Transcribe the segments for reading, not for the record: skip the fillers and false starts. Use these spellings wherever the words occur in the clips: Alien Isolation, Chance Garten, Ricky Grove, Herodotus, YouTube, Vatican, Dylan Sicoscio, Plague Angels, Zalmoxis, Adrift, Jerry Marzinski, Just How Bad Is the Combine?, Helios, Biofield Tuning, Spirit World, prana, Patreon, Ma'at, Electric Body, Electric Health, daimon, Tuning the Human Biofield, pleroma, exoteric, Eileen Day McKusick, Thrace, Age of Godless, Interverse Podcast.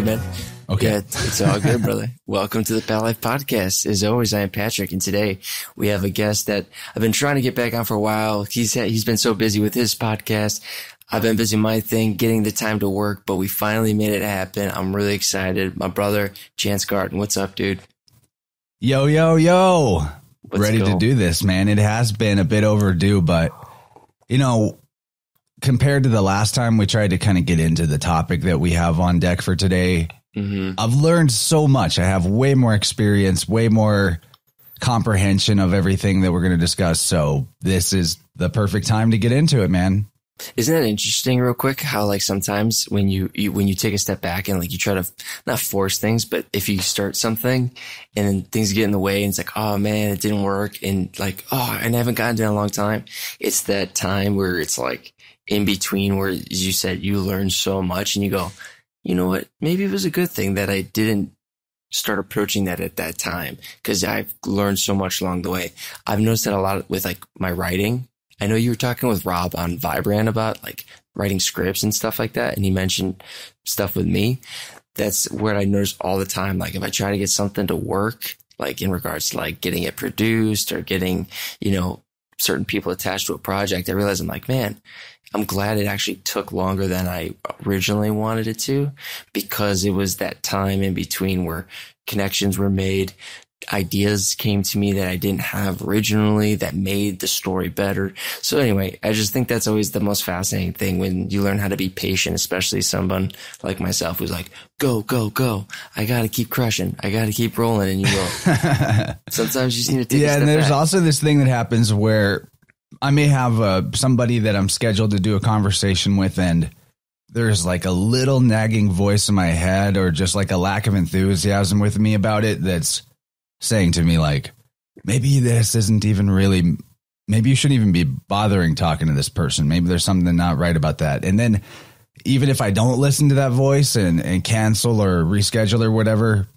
good, man. Okay. Yeah, it's all good, brother. Welcome to the Pal Life Podcast. As always, I am Patrick, and today we have a guest that I've been trying to get back on for a while. He's been so busy with his podcast. I've been busy with my thing, getting the time to work, but we finally made it happen. I'm really excited. My brother, Chance Garten. What's up, dude? Yo, yo, yo. Ready to do this, man. It has been a bit overdue, but, you know, compared to the last time we tried to kind of get into the topic that we have on deck for today, mm-hmm. I've learned so much. I have way more experience, way more comprehension of everything that we're going to discuss. So this is the perfect time to get into it, man. Isn't that interesting real quick? How like sometimes when you take a step back and like you try to not force things, but if you start something and then things get in the way and it's like, oh man, it didn't work. And like, oh, and I haven't gotten to it in a long time. It's that time where it's like in between where, as you said, you learn so much and you go, you know what, maybe it was a good thing that I didn't start approaching that at that time because I've learned so much along the way. I've noticed that a lot with like my writing. I know you were talking with Rob on Vibrant about like writing scripts and stuff like that. And he mentioned stuff with me. That's what I notice all the time. Like if I try to get something to work, like in regards to like getting it produced or getting, you know, certain people attached to a project, I realize I'm like, man, I'm glad it actually took longer than I originally wanted it to, because it was that time in between where connections were made. Ideas came to me that I didn't have originally that made the story better. So anyway, I just think that's always the most fascinating thing when you learn how to be patient, especially someone like myself who's like, go, go, go. I got to keep crushing. I got to keep rolling. And you go, sometimes you just need to take a step back. And there's also this thing that happens where I may have somebody that I'm scheduled to do a conversation with, and there's like a little nagging voice in my head or just like a lack of enthusiasm with me about it that's saying to me like, maybe you shouldn't even be bothering talking to this person. Maybe there's something not right about that. And then even if I don't listen to that voice and cancel or reschedule or whatever,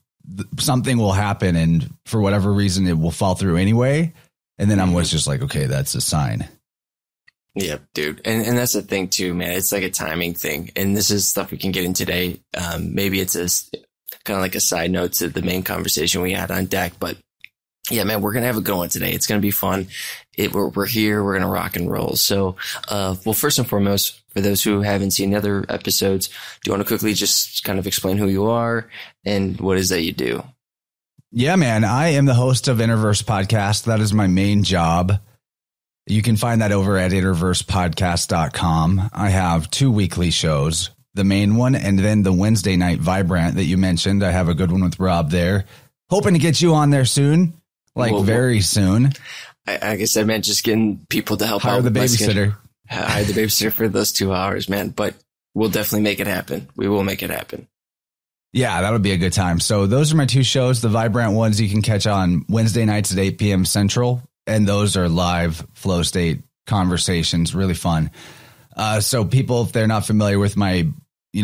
something will happen. And for whatever reason, it will fall through anyway. And then I'm always just like, okay, that's a sign. Yeah, dude. And that's the thing too, man. It's like a timing thing. And this is stuff we can get in today. Maybe it's kind of like a side note to the main conversation we had on deck. But yeah, man, we're going to have a good one today. It's going to be fun. We're here. We're going to rock and roll. So, well, first and foremost, for those who haven't seen the other episodes, do you want to quickly just kind of explain who you are and what is that you do? Yeah, man. I am the host of Interverse Podcast. That is my main job. You can find that over at interversepodcast.com. I have 2 weekly shows. The main one, and then the Wednesday night Vibrant that you mentioned. I have a good one with Rob there. Hoping to get you on there soon, very soon. I guess I meant just getting people to help hire out. Hire the babysitter for those 2 hours, man. But we'll definitely make it happen. We will make it happen. Yeah, that would be a good time. So those are my 2 shows. The Vibrant ones you can catch on Wednesday nights at 8 p.m. Central. And those are live flow state conversations. Really fun. So people, if they're not familiar with my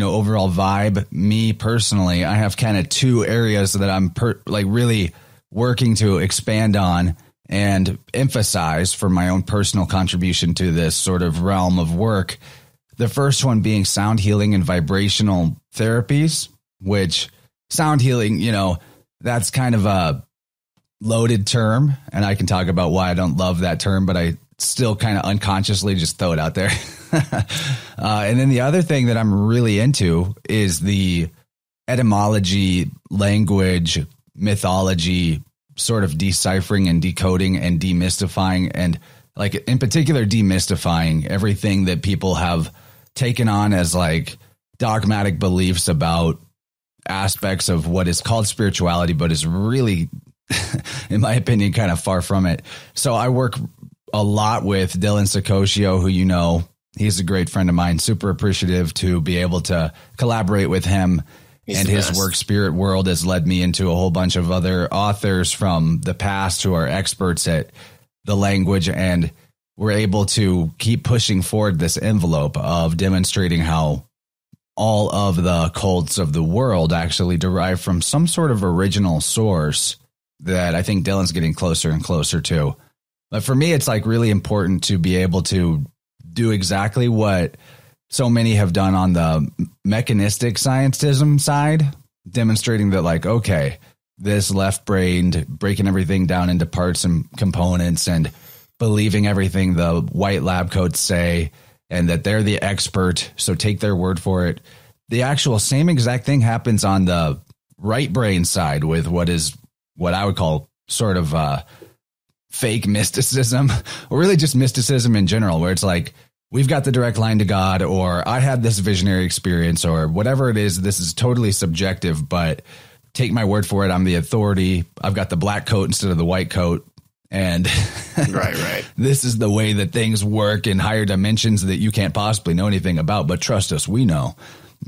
overall vibe, me personally, I have kind of 2 areas that I'm really working to expand on and emphasize for my own personal contribution to this sort of realm of work. The first one being sound healing and vibrational therapies, which sound healing, that's kind of a loaded term. And I can talk about why I don't love that term, but I still kind of unconsciously just throw it out there. And then the other thing that I'm really into is the etymology, language, mythology, sort of deciphering and decoding and demystifying, and like in particular demystifying everything that people have taken on as like dogmatic beliefs about aspects of what is called spirituality, but is really, in my opinion, kind of far from it. So I work a lot with Dylan Sicoscio, who he's a great friend of mine, super appreciative to be able to collaborate with him. And his work, Spirit World, has led me into a whole bunch of other authors from the past who are experts at the language. And we're able to keep pushing forward this envelope of demonstrating how all of the cults of the world actually derive from some sort of original source that I think Dylan's getting closer and closer to. But for me, it's like really important to be able to do exactly what so many have done on the mechanistic scientism side, demonstrating that, like, okay, this left-brained, breaking everything down into parts and components and believing everything the white lab coats say and that they're the expert, so take their word for it. The actual same exact thing happens on the right brain side with what I would call sort of fake mysticism, or really just mysticism in general, where it's like, we've got the direct line to God, or I had this visionary experience, or whatever it is. This is totally subjective, but take my word for it. I'm the authority. I've got the black coat instead of the white coat. And right. This is the way that things work in higher dimensions that you can't possibly know anything about, but trust us, we know.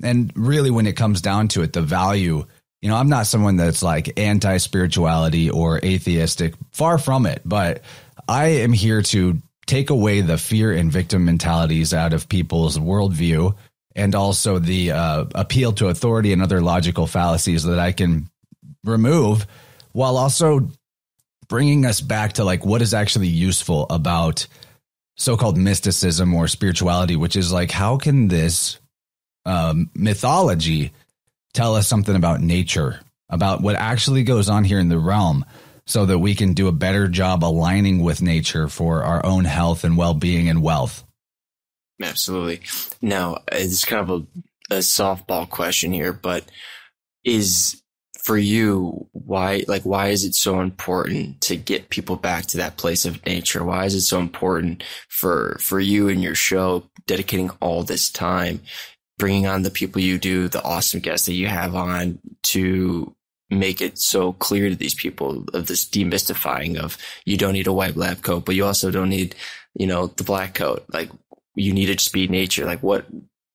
And really, when it comes down to it, the value, you know, I'm not someone that's like anti-spirituality or atheistic, far from it, but I am here to take away the fear and victim mentalities out of people's worldview, and also the appeal to authority and other logical fallacies that I can remove, while also bringing us back to, like, what is actually useful about so-called mysticism or spirituality, which is like, how can this mythology tell us something about nature, about what actually goes on here in the realm, so that we can do a better job aligning with nature for our own health and well-being and wealth. Absolutely. Now, it's kind of a softball question here, but for you, why is it so important to get people back to that place of nature? Why is it so important for you and your show, dedicating all this time, bringing on the people you do, the awesome guests that you have on, to make it so clear to these people of this demystifying of, you don't need a white lab coat, but you also don't need, you know, the black coat. Like, you need to just be nature. Like, what,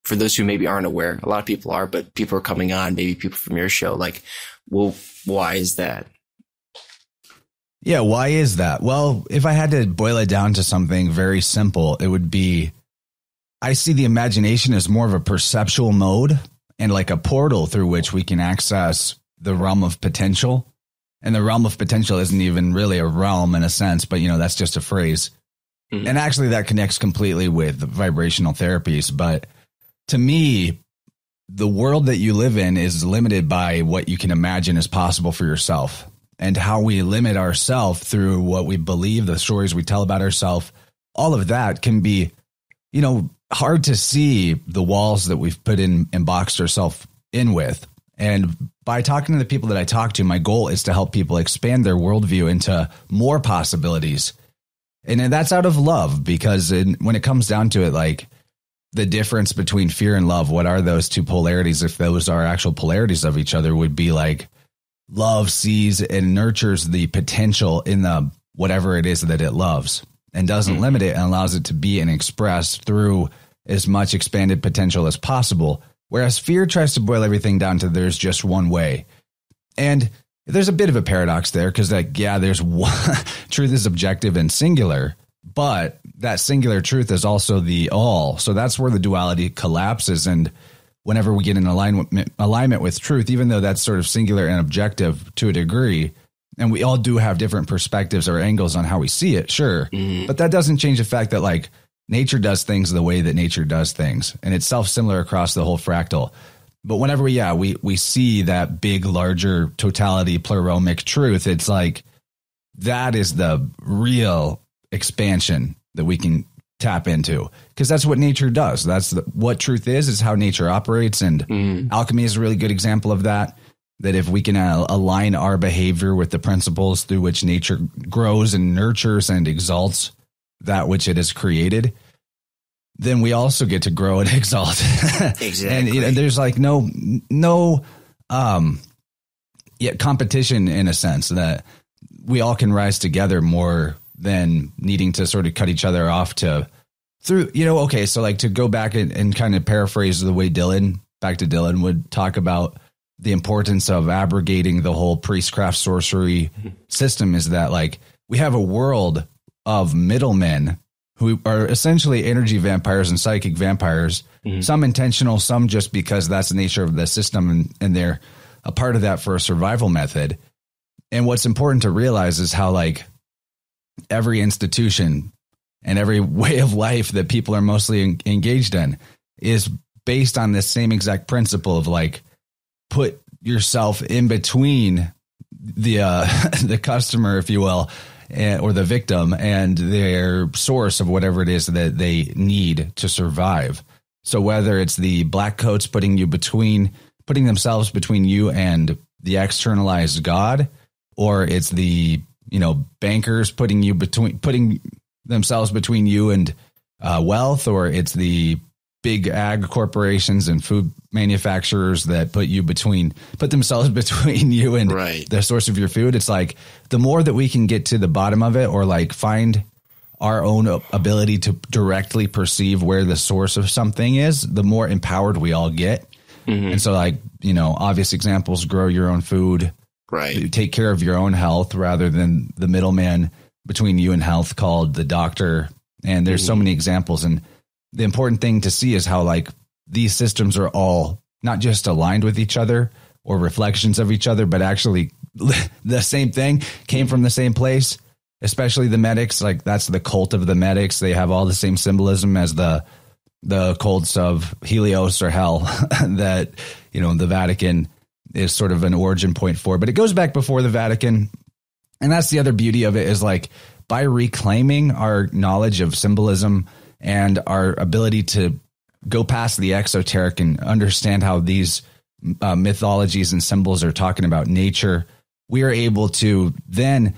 for those who maybe aren't aware, a lot of people are, but people are coming on, maybe people from your show, like, well, why is that? Yeah. Why is that? Well, if I had to boil it down to something very simple, it would be, I see the imagination as more of a perceptual mode and like a portal through which we can access the realm of potential. And the realm of potential isn't even really a realm in a sense, but, you know, that's just a phrase. Mm-hmm. And actually that connects completely with vibrational therapies. But to me, the world that you live in is limited by what you can imagine is possible for yourself, and how we limit ourselves through what we believe, the stories we tell about ourselves. All of that can be, you know, hard to see the walls that we've put in and boxed ourselves in with. And by talking to the people that I talk to, my goal is to help people expand their worldview into more possibilities. And that's out of love, because when it comes down to it, like, the difference between fear and love, what are those two polarities? If those are actual polarities of each other, would be like, love sees and nurtures the potential in the whatever it is that it loves, and doesn't limit it, and allows it to be and express through as much expanded potential as possible. Whereas fear tries to boil everything down to, there's just one way. And there's a bit of a paradox there, because, like, yeah, there's one truth is objective and singular, but that singular truth is also the all. So that's where the duality collapses. And whenever we get in alignment with truth, even though that's sort of singular and objective to a degree, and we all do have different perspectives or angles on how we see it, sure. Mm-hmm. But that doesn't change the fact that, like, nature does things the way that nature does things, and it's self-similar across the whole fractal. But whenever we see that big, larger totality, pleroma truth, it's like, that is the real expansion that we can tap into, because that's what nature does. That's what truth is how nature operates. And alchemy is a really good example of that. That if we can align our behavior with the principles through which nature grows and nurtures and exalts that which it has created, then we also get to grow and exalt. Exactly. And, you know, there's like no competition, in a sense that we all can rise together more than needing to sort of cut each other off So, like, to go back and kind of paraphrase the way Dylan would talk about the importance of abrogating the whole priestcraft sorcery system, is that, like, we have a world of middlemen who are essentially energy vampires and psychic vampires, some intentional, some just because that's the nature of the system, and they're a part of that for a survival method. And what's important to realize is how, like, every institution and every way of life that people are mostly engaged in is based on the same exact principle of like, put yourself in between the customer, if you will, or the victim and their source of whatever it is that they need to survive. So whether it's the black coats putting themselves between you and the externalized God, or it's the, bankers putting themselves between you and wealth, or it's the big ag corporations and food manufacturers that put themselves between you and the source of your food. It's like the more that we can get to the bottom of it, or like find our own ability to directly perceive where the source of something is, the more empowered we all get. Mm-hmm. And so like, obvious examples, grow your own food, right? Take care of your own health rather than the middleman between you and health called the doctor. And there's so many examples. And the important thing to see is how like these systems are all not just aligned with each other or reflections of each other, but actually the same thing came from the same place, especially the medics. Like that's the cult of the medics. They have all the same symbolism as the cults of Helios or hell that, the Vatican is sort of an origin point for, but it goes back before the Vatican. And that's the other beauty of it is like by reclaiming our knowledge of symbolism and our ability to go past the exoteric and understand how these mythologies and symbols are talking about nature, we are able to then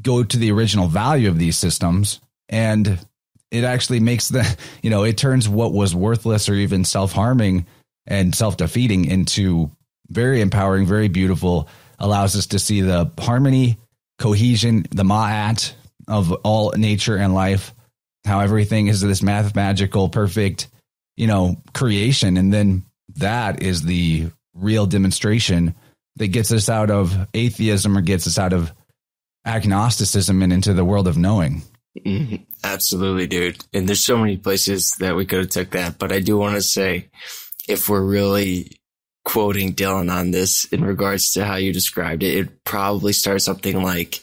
go to the original value of these systems. And it actually makes it turns what was worthless or even self-harming and self-defeating into very empowering, very beautiful, allows us to see the harmony, cohesion, the ma'at of all nature and life, how everything is this mathematical, perfect, creation. And then that is the real demonstration that gets us out of atheism or gets us out of agnosticism and into the world of knowing. Mm-hmm. Absolutely, dude. And there's so many places that we could have took that. But I do want to say, if we're really quoting Dylan on this in regards to how you described it, it probably starts something like,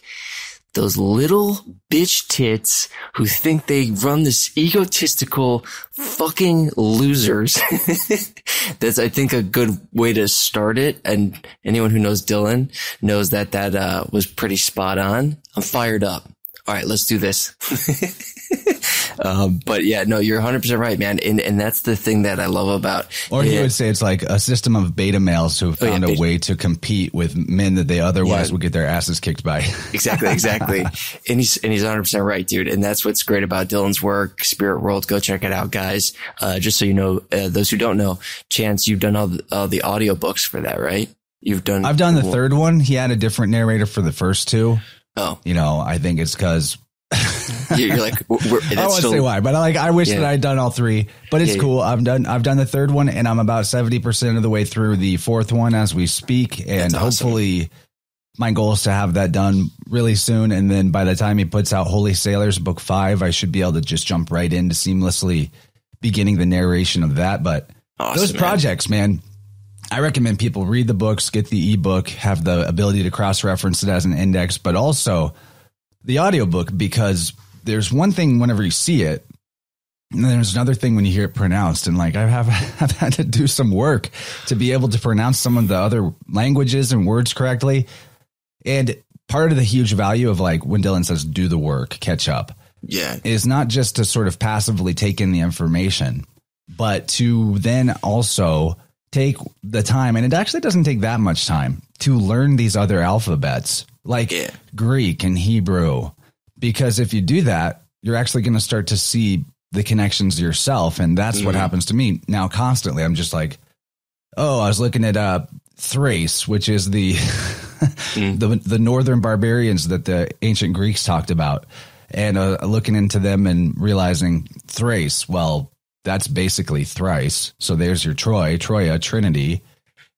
those little bitch tits who think they run this egotistical fucking losers. That's, I think, a good way to start it. And anyone who knows Dylan knows that was pretty spot on. I'm fired up. All right, let's do this. But yeah, no, you're 100% right, man. And that's the thing that I love about. Or you would say it's like a system of beta males who found a way to compete with men that they otherwise would get their asses kicked by. Exactly. And he's 100% right, dude. And that's what's great about Dylan's work, Spirit World. Go check it out, guys. Just so you know, those who don't know, Chance, you've done all the audio books for that, right? I've done the third one. He had a different narrator for the first two. Oh, I think it's because you're like, I don't want to say why, but I wish that I'd done all three, but it's cool. I've done the third one and I'm about 70% of the way through the fourth one as we speak. And hopefully my goal is to have that done really soon. And then by the time he puts out Holy Sailors book 5, I should be able to just jump right into seamlessly beginning the narration of that. But those projects, man, I recommend people read the books, get the ebook, have the ability to cross-reference it as an index, but also the audiobook, because there's one thing whenever you see it, and then there's another thing when you hear it pronounced. And like I've had to do some work to be able to pronounce some of the other languages and words correctly. And part of the huge value of like when Dylan says do the work, catch up, is not just to sort of passively take in the information, but to then also take the time, and it actually doesn't take that much time to learn these other alphabets like Greek and Hebrew, because if you do that, you're actually going to start to see the connections yourself. And that's what happens to me now constantly. I'm just like, oh, I was looking at Thrace, which is the northern barbarians that the ancient Greeks talked about, and looking into them and realizing Thrace, well, that's basically thrice. So there's your Troy, Troia, Trinity.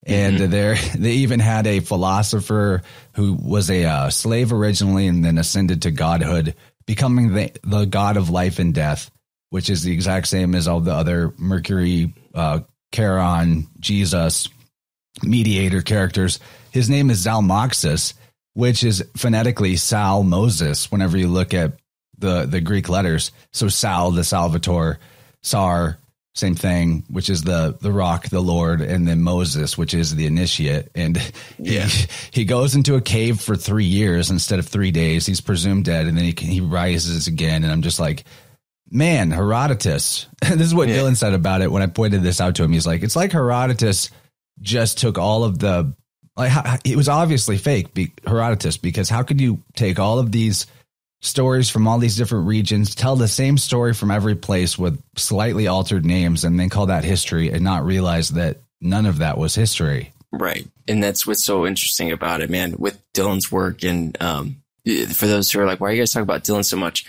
And they even had a philosopher who was a slave originally and then ascended to godhood, becoming the god of life and death, which is the exact same as all the other Mercury, Charon, Jesus, mediator characters. His name is Zalmoxis, which is phonetically Sal Moses whenever you look at the Greek letters. So Sal, the Salvator, Sar, Same thing, which is the rock, the Lord, and then Moses, which is the initiate. And he goes into a cave for 3 years instead of 3 days. He's presumed dead, and then he rises again. And I'm just like, man, Herodotus. This is what Dylan said about it when I pointed this out to him. He's like, it's like Herodotus just took all of the – like it was obviously fake, Herodotus, because how could you take all of these – stories from all these different regions, tell the same story from every place with slightly altered names, and then call that history and not realize that none of that was history. Right. And that's what's so interesting about it, man, with Dylan's work. And for those who are like, why are you guys talking about Dylan so much?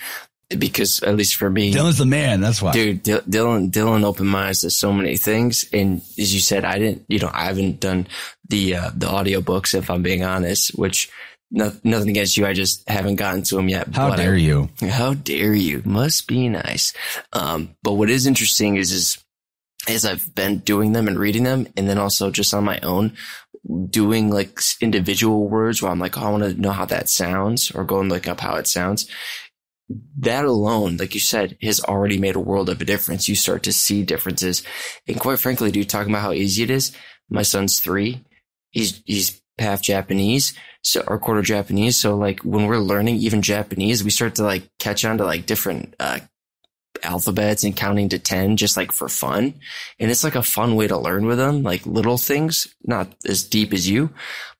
Because at least for me, Dylan's the man. That's why. Dude, Dylan opened my eyes to so many things. And as you said, I haven't done the audiobooks, if I'm being honest, which nothing against you. I just haven't gotten to them yet. How dare you? How dare you? Must be nice. But what is interesting is I've been doing them and reading them, and then also just on my own doing like individual words where I'm like, oh, I want to know how that sounds, or go and look up how it sounds. That alone, like you said, has already made a world of a difference. You start to see differences. And quite frankly, dude, talking about how easy it is. My son's 3. He's half Japanese, so, or quarter Japanese. So like when we're learning even Japanese, we start to like catch on to like different alphabets and counting to 10 just like for fun. And it's like a fun way to learn with them, like little things, not as deep as you,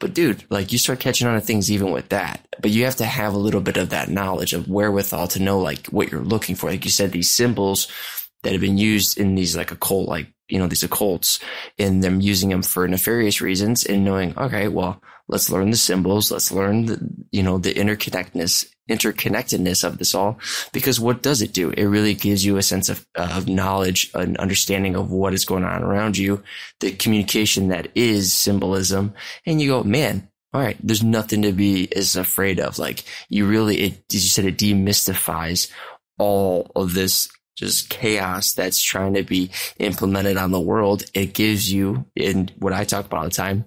but dude, like you start catching on to things even with that. But you have to have a little bit of that knowledge of wherewithal to know like what you're looking for. Like you said, these symbols that have been used in these like occult, like, you know, these occults, and them using them for nefarious reasons, and knowing, okay, well, let's learn the symbols. Let's learn the interconnectedness of this all, because what does it do? It really gives you a sense of knowledge, an understanding of what is going on around you, the communication that is symbolism. And you go, man, all right, there's nothing to be as afraid of. Like you really, as you said, it demystifies all of this just chaos that's trying to be implemented on the world. It gives you, and what I talk about all the time,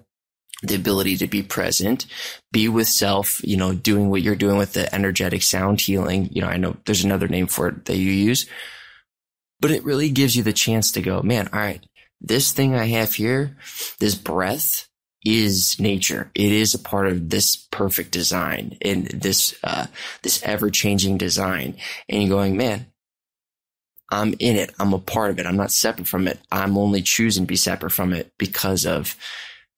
the ability to be present, be with self, you know, doing what you're doing with the energetic sound healing. You know, I know there's another name for it that you use, but it really gives you the chance to go, man, all right, this thing I have here, this breath is nature. It is a part of this perfect design and this ever-changing design. And you're going, man, I'm in it. I'm a part of it. I'm not separate from it. I'm only choosing to be separate from it because of,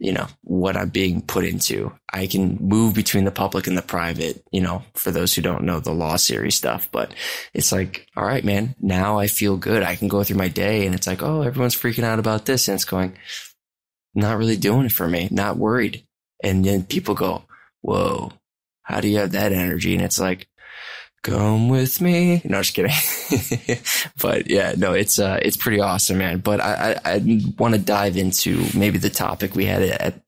you know, what I'm being put into. I can move between the public and the private, you know, for those who don't know the law series stuff. But it's like, all right, man, now I feel good. I can go through my day, and it's like, oh, everyone's freaking out about this. And it's going, not really doing it for me, not worried. And then people go, whoa, how do you have that energy? And it's like, come with me. No, just kidding. But yeah, no, it's pretty awesome, man. But I want to dive into maybe the topic we had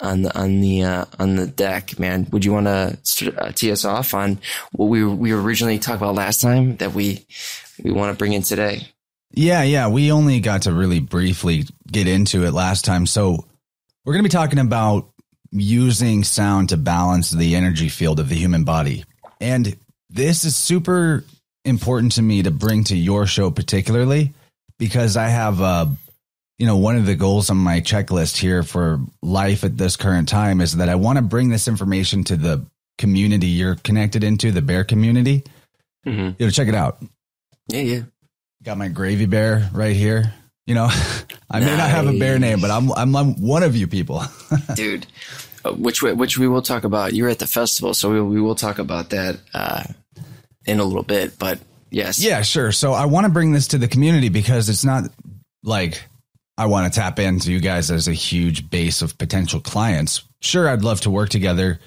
on the deck, man. Would you want to tee us off on what we originally talked about last time that we want to bring in today? Yeah. We only got to really briefly get into it last time. So we're going to be talking about using sound to balance the energy field of the human body. And this is super important to me to bring to your show particularly, because I have, one of the goals on my checklist here for life at this current time is that I want to bring this information to the community you're connected into, the bear community. Mm-hmm. You know, check it out. Yeah. Got my gravy bear right here. You know, I may not have a bear name, but I'm one of you people. Dude. Which we will talk about. You're at the festival, so we will talk about that in a little bit. But yes, yeah, sure. So I want to bring this to the community because it's not like I want to tap into you guys as a huge base of potential clients. Sure, I'd love to work together.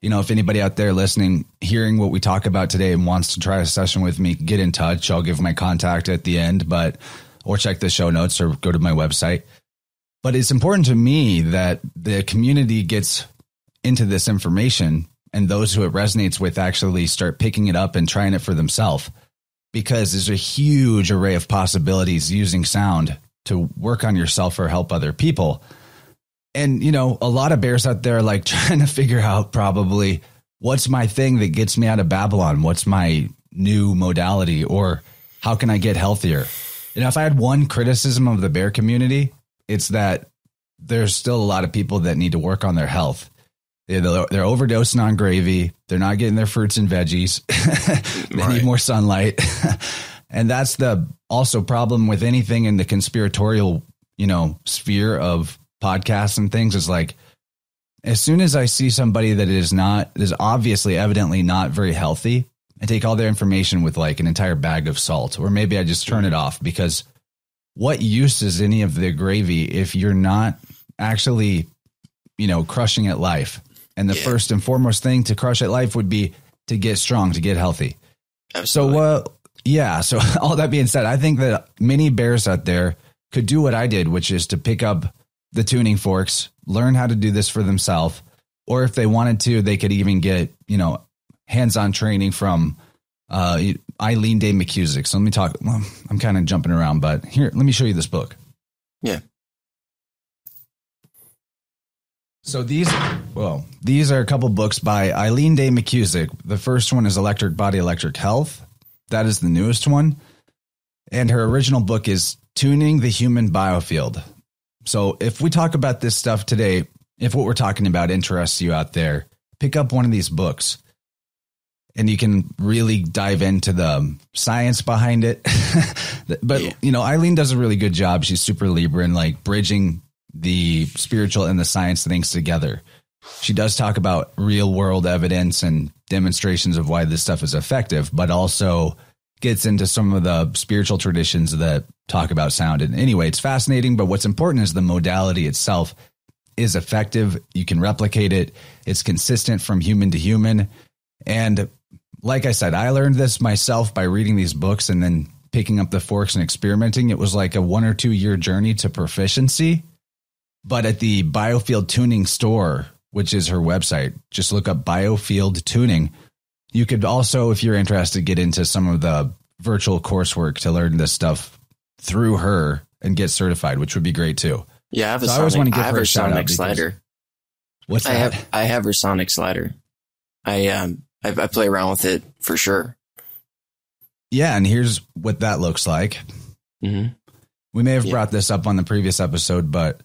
You know, if anybody out there listening, hearing what we talk about today and wants to try a session with me, get in touch. I'll give my contact at the end, or check the show notes or go to my website. But it's important to me that the community gets into this information, and those who it resonates with actually start picking it up and trying it for themselves, because there's a huge array of possibilities using sound to work on yourself or help other people. And, you know, a lot of bears out there are like trying to figure out probably what's my thing that gets me out of Babylon? What's my new modality, or how can I get healthier? You know, if I had one criticism of the bear community, it's that there's still a lot of people that need to work on their health. They're overdosing on gravy. They're not getting their fruits and veggies. They right. need more sunlight. And that's the also problem with anything in the conspiratorial, you know, sphere of podcasts and things is like, as soon as I see somebody that is obviously evidently not very healthy, I take all their information with like an entire bag of salt, or maybe I just turn it off, because what use is any of the gravy if you're not actually, you know, crushing it life? And the yeah. first and foremost thing to crush at life would be to get strong, to get healthy. Absolutely. So, yeah. So all that being said, I think that many bears out there could do what I did, which is to pick up the tuning forks, learn how to do this for themselves. Or if they wanted to, they could even get, you know, hands-on training from Eileen Day McKusick. So let me talk. Well, I'm kind of jumping around, but here, let me show you this book. Yeah. So these are a couple books by Eileen Day McKusick. The first one is Electric Body, Electric Health. That is the newest one. And her original book is Tuning the Human Biofield. So if we talk about this stuff today, if what we're talking about interests you out there, pick up one of these books and you can really dive into the science behind it. But, yeah. you know, Eileen does a really good job. She's super Libra and like bridging the spiritual and the science things together. She does talk about real world evidence and demonstrations of why this stuff is effective, but also gets into some of the spiritual traditions that talk about sound. And anyway, it's fascinating, but what's important is the modality itself is effective. You can replicate it. It's consistent from human to human. And like I said, I learned this myself by reading these books and then picking up the forks and experimenting. It was like a 1 or 2 year journey to proficiency. But at the Biofield Tuning store, which is her website, just look up Biofield Tuning. You could also, if you're interested, get into some of the virtual coursework to learn this stuff through her and get certified, which would be great too. Yeah, I have a sonic slider. What's that? I have her sonic slider. I play around with it for sure. Yeah, and here's what that looks like. Mm-hmm. We may have brought this up on the previous episode, but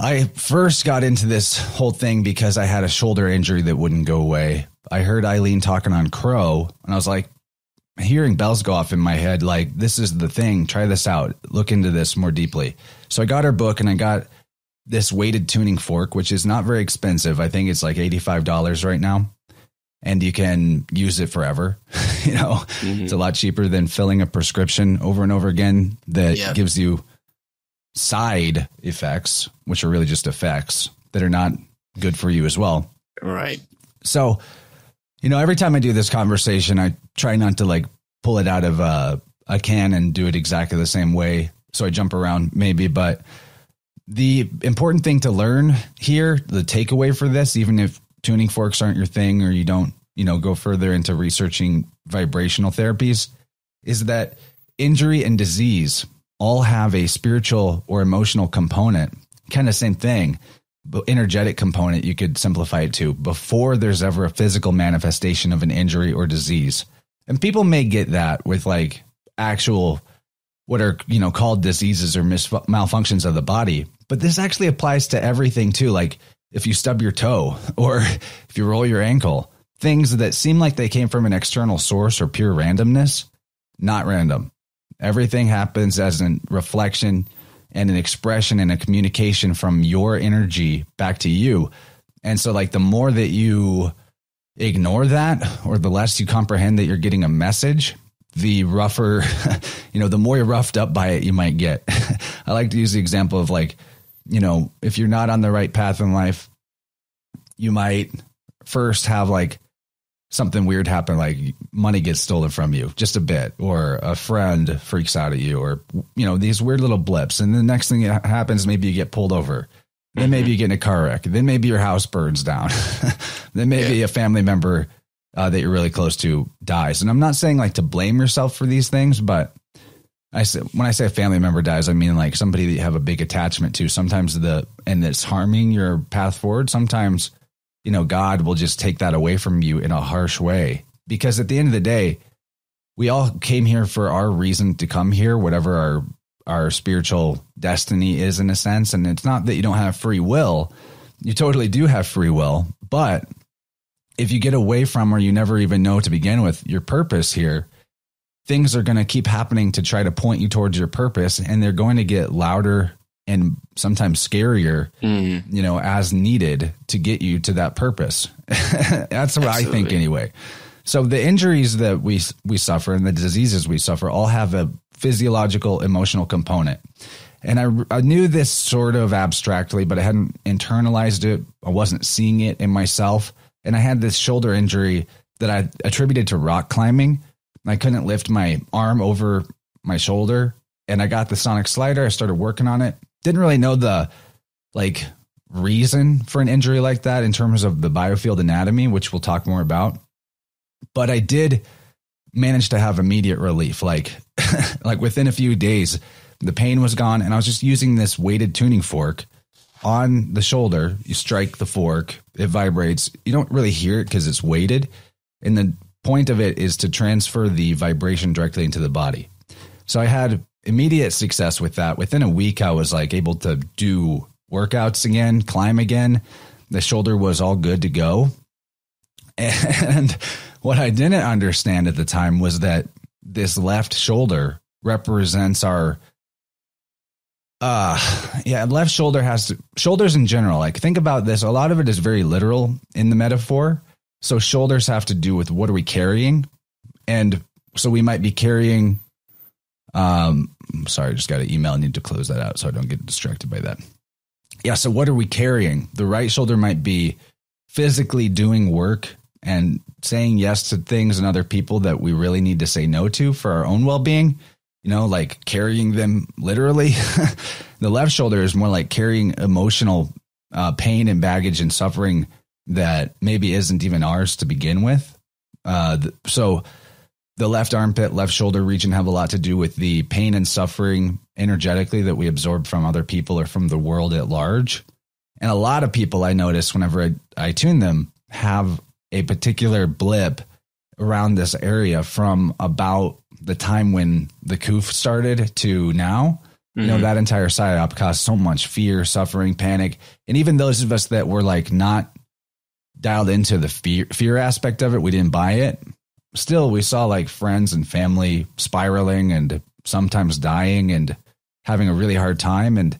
I first got into this whole thing because I had a shoulder injury that wouldn't go away. I heard Eileen talking on Crow, and I was like, hearing bells go off in my head, like, this is the thing. Try this out. Look into this more deeply. So I got her book, and I got this weighted tuning fork, which is not very expensive. I think it's like $85 right now, and you can use it forever. You know, mm-hmm. It's a lot cheaper than filling a prescription over and over again that gives you side effects, which are really just effects that are not good for you as well. Right. So, you know, every time I do this conversation, I try not to like pull it out of a can and do it exactly the same way. So I jump around maybe, but the important thing to learn here, the takeaway for this, even if tuning forks aren't your thing, or you don't, you know, go further into researching vibrational therapies, is that injury and disease all have a spiritual or emotional component, kind of same thing, but energetic component, you could simplify it to, before there's ever a physical manifestation of an injury or disease. And people may get that with like actual, what are, you know, called diseases or malfunctions of the body, but this actually applies to everything too. Like if you stub your toe or if you roll your ankle, things that seem like they came from an external source or pure randomness, not random. Everything happens as a reflection and an expression and a communication from your energy back to you. And so like the more that you ignore that, or the less you comprehend that you're getting a message, the rougher, you know, the more you're roughed up by it, you might get. I like to use the example of like, you know, if you're not on the right path in life, you might first have like something weird happen, like money gets stolen from you just a bit, or a friend freaks out at you, or, you know, these weird little blips. And the next thing that happens, maybe you get pulled over. Then maybe you get in a car wreck. Then maybe your house burns down. Then maybe a family member that you're really close to dies. And I'm not saying like to blame yourself for these things, but I say, when I say a family member dies, I mean like somebody that you have a big attachment to, sometimes and that's harming your path forward. Sometimes, you know, God will just take that away from you in a harsh way, because at the end of the day, we all came here for our reason to come here, whatever our spiritual destiny is, in a sense. And it's not that you don't have free will. You totally do have free will. But if you get away from, or you never even know to begin with, your purpose here, things are going to keep happening to try to point you towards your purpose, and they're going to get louder and sometimes scarier, you know, as needed to get you to that purpose. That's what I think anyway. So the injuries that we suffer and the diseases we suffer all have a physiological, emotional component. And I knew this sort of abstractly, but I hadn't internalized it. I wasn't seeing it in myself. And I had this shoulder injury that I attributed to rock climbing. I couldn't lift my arm over my shoulder, and I got the sonic slider. I started working on it. Didn't really know the reason for an injury like that in terms of the biofield anatomy, which we'll talk more about. But I did manage to have immediate relief. Like within a few days, the pain was gone, and I was just using this weighted tuning fork on the shoulder. You strike the fork, it vibrates. You don't really hear it because it's weighted, and the point of it is to transfer the vibration directly into the body. So I had immediate success with that. Within a week, I was able to do workouts again, climb again. The shoulder was all good to go. And what I didn't understand at the time was that this left shoulder represents our, left shoulder shoulders in general. Think about this. A lot of it is very literal in the metaphor. So shoulders have to do with what are we carrying? And so we might be carrying, I'm sorry, I just got an email. I need to close that out so I don't get distracted by that. Yeah. So what are we carrying? The right shoulder might be physically doing work and saying yes to things and other people that we really need to say no to for our own well-being, like carrying them literally. The left shoulder is more like carrying emotional pain and baggage and suffering that maybe isn't even ours to begin with. So the left armpit, left shoulder region have a lot to do with the pain and suffering energetically that we absorb from other people or from the world at large. And a lot of people, I notice whenever I tune them, have a particular blip around this area from about the time when the coof started to now. That entire psyop caused so much fear, suffering, panic. And even those of us that were not dialed into the fear aspect of it, we didn't buy it. Still, we saw friends and family spiraling and sometimes dying and having a really hard time. And,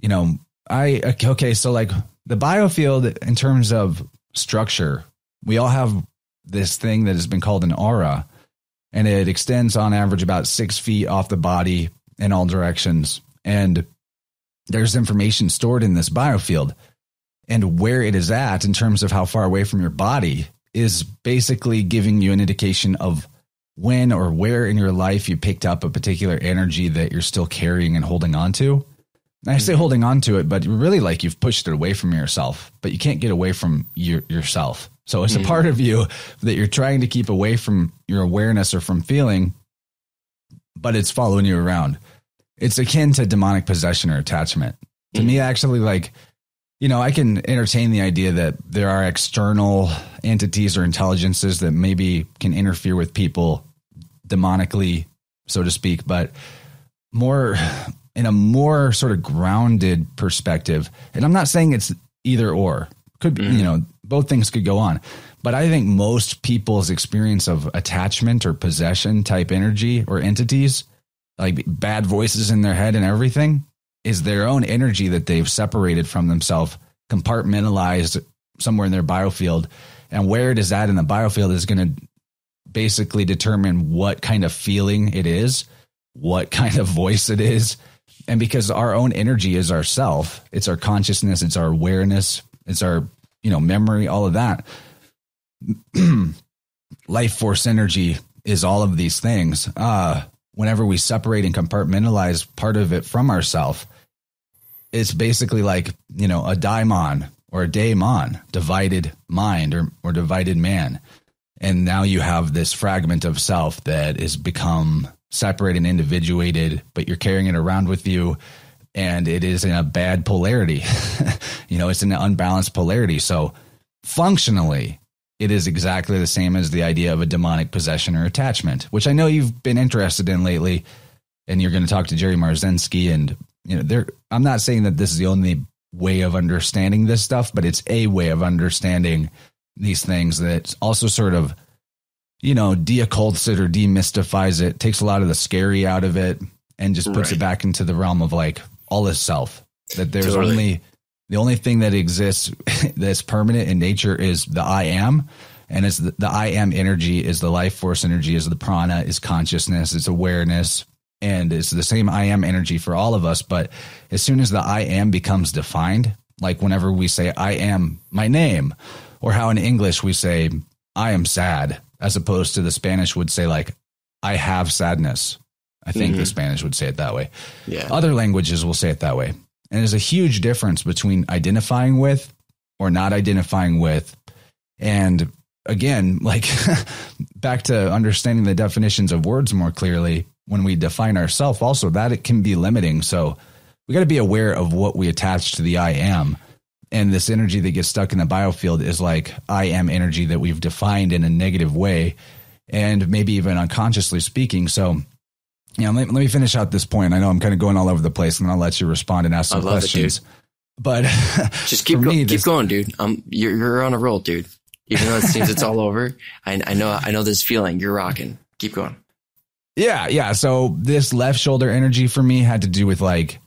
the biofield in terms of structure, we all have this thing that has been called an aura, and it extends on average about 6 feet off the body in all directions. And there's information stored in this biofield. And where it is at in terms of how far away from your body is basically giving you an indication of when or where in your life you picked up a particular energy that you're still carrying and holding on to. And I say holding on to it, but really you've pushed it away from yourself, but you can't get away from yourself. So it's a part of you that you're trying to keep away from your awareness or from feeling, but it's following you around. It's akin to demonic possession or attachment. To me, actually, I can entertain the idea that there are external entities or intelligences that maybe can interfere with people demonically, so to speak, but more in a more sort of grounded perspective. And I'm not saying it's either or. Could be, both things could go on. But I think most people's experience of attachment or possession type energy or entities, like bad voices in their head and everything, is their own energy that they've separated from themselves, compartmentalized somewhere in their biofield. And where it is at in the biofield is going to basically determine what kind of feeling it is, what kind of voice it is. And because our own energy is ourself, it's our consciousness, it's our awareness, it's our, memory, all of that. Life force energy is all of these things. Whenever we separate and compartmentalize part of it from ourselves, it's basically a daimon or a daemon, divided mind or divided man. And now you have this fragment of self that is become separate and individuated, but you're carrying it around with you, and it is in a bad polarity. It's in an unbalanced polarity. So functionally, it is exactly the same as the idea of a demonic possession or attachment, which I know you've been interested in lately. And you're going to talk to Jerry Marzinski, and you know, I'm not saying that this is the only way of understanding this stuff, but it's a way of understanding these things that also sort of, you know, deoccults it or demystifies it, takes a lot of the scary out of it, and just puts it back into the realm of like all is self. That there's only the only thing that exists that's permanent in nature is the I am. And it's the I am energy is the life force energy, is the prana, is consciousness, it's awareness. And it's the same I am energy for all of us. But as soon as the I am becomes defined, like whenever we say I am my name, or how in English we say I am sad, as opposed to the Spanish would say like I have sadness. I think the Spanish would say it that way. Yeah. Other languages will say it that way. And there's a huge difference between identifying with or not identifying with. And again, like back to understanding the definitions of words more clearly, when we define ourselves also, that it can be limiting. So we got to be aware of what we attach to the I am. And this energy that gets stuck in the biofield is like I am energy that we've defined in a negative way, and maybe even unconsciously speaking. So yeah, let me finish out this point. I know I'm kind of going all over the place, and I'll let you respond and ask some questions. But just keep going, dude. You're on a roll, dude. Even though it seems it's all over, I know this feeling. You're rocking. Keep going. Yeah. So this left shoulder energy for me had to do with like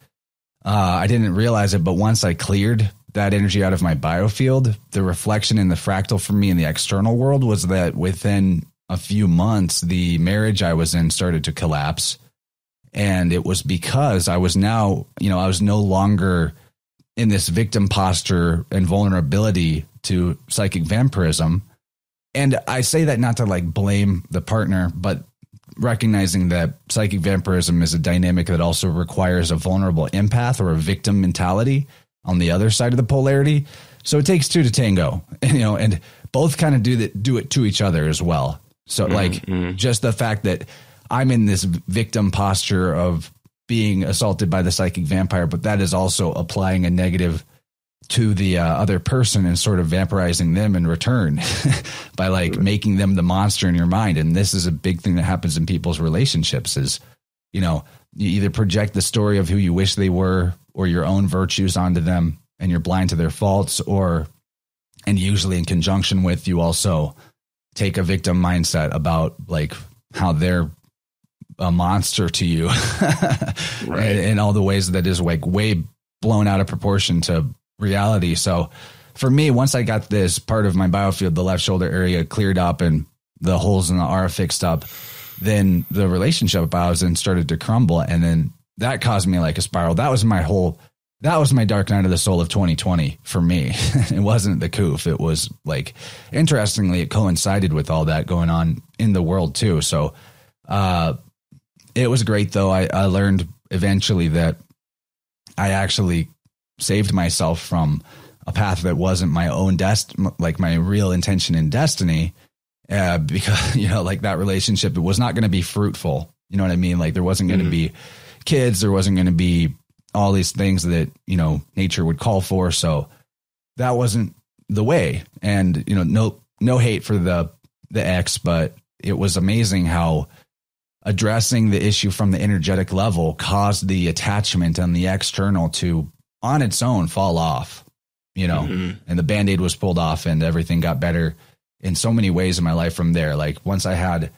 I didn't realize it, but once I cleared that energy out of my biofield, the reflection in the fractal for me in the external world was that within a few months, the marriage I was in started to collapse. And it was because I was now, you know, I was no longer in this victim posture and vulnerability to psychic vampirism. And I say that not to like blame the partner, but recognizing that psychic vampirism is a dynamic that also requires a vulnerable empath or a victim mentality on the other side of the polarity. So it takes two to tango, you know, and both kind of do it to each other as well. So like just the fact that I'm in this victim posture of being assaulted by the psychic vampire, but that is also applying a negative to the other person and sort of vampirizing them in return by like making them the monster in your mind. And this is a big thing that happens in people's relationships is, you know, you either project the story of who you wish they were or your own virtues onto them, and you're blind to their faults, and usually in conjunction with, you also take a victim mindset about like how they're a monster to you in all the ways that is like way blown out of proportion to reality. So for me, once I got this part of my biofield, the left shoulder area cleared up and the holes in the aura fixed up, then the relationship I was in started to crumble. And then that caused me like a spiral. That was my dark night of the soul of 2020 for me. It wasn't the coof. It was like, interestingly, it coincided with all that going on in the world too. So it was great though. I learned eventually that I actually saved myself from a path that wasn't my own my real intention and destiny, because, you know, like that relationship, it was not going to be fruitful. You know what I mean? Like there wasn't going to be kids. There wasn't going to be all these things that, you know, nature would call for. So that wasn't the way. And, you know, no hate for the ex, but it was amazing how addressing the issue from the energetic level caused the attachment on the external to on its own fall off, you know, and the Band-Aid was pulled off and everything got better in so many ways in my life from there. Like once I had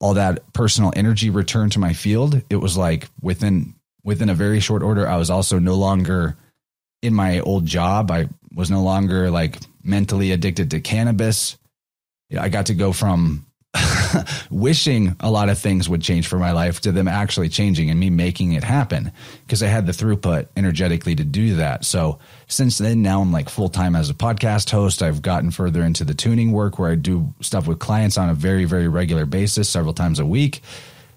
all that personal energy return to my field, it was like within a very short order, I was also no longer in my old job. I was no longer like mentally addicted to cannabis. I got to go from wishing a lot of things would change for my life to them actually changing and me making it happen, because I had the throughput energetically to do that. So since then, now I'm like full-time as a podcast host. I've gotten further into the tuning work where I do stuff with clients on a very, very regular basis, several times a week,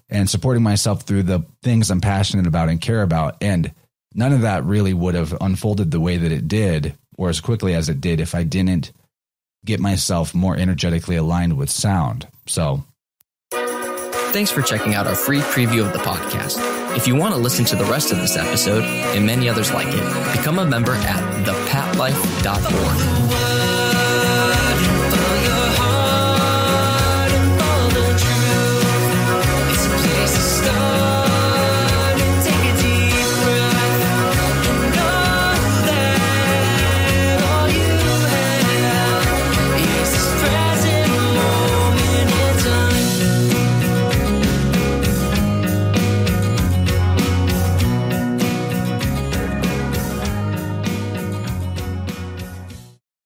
and supporting myself through the things I'm passionate about and care about. And none of that really would have unfolded the way that it did or as quickly as it did if I didn't get myself more energetically aligned with sound. So thanks for checking out our free preview of the podcast. If you want to listen to the rest of this episode and many others like it, become a member at thepatlife.org.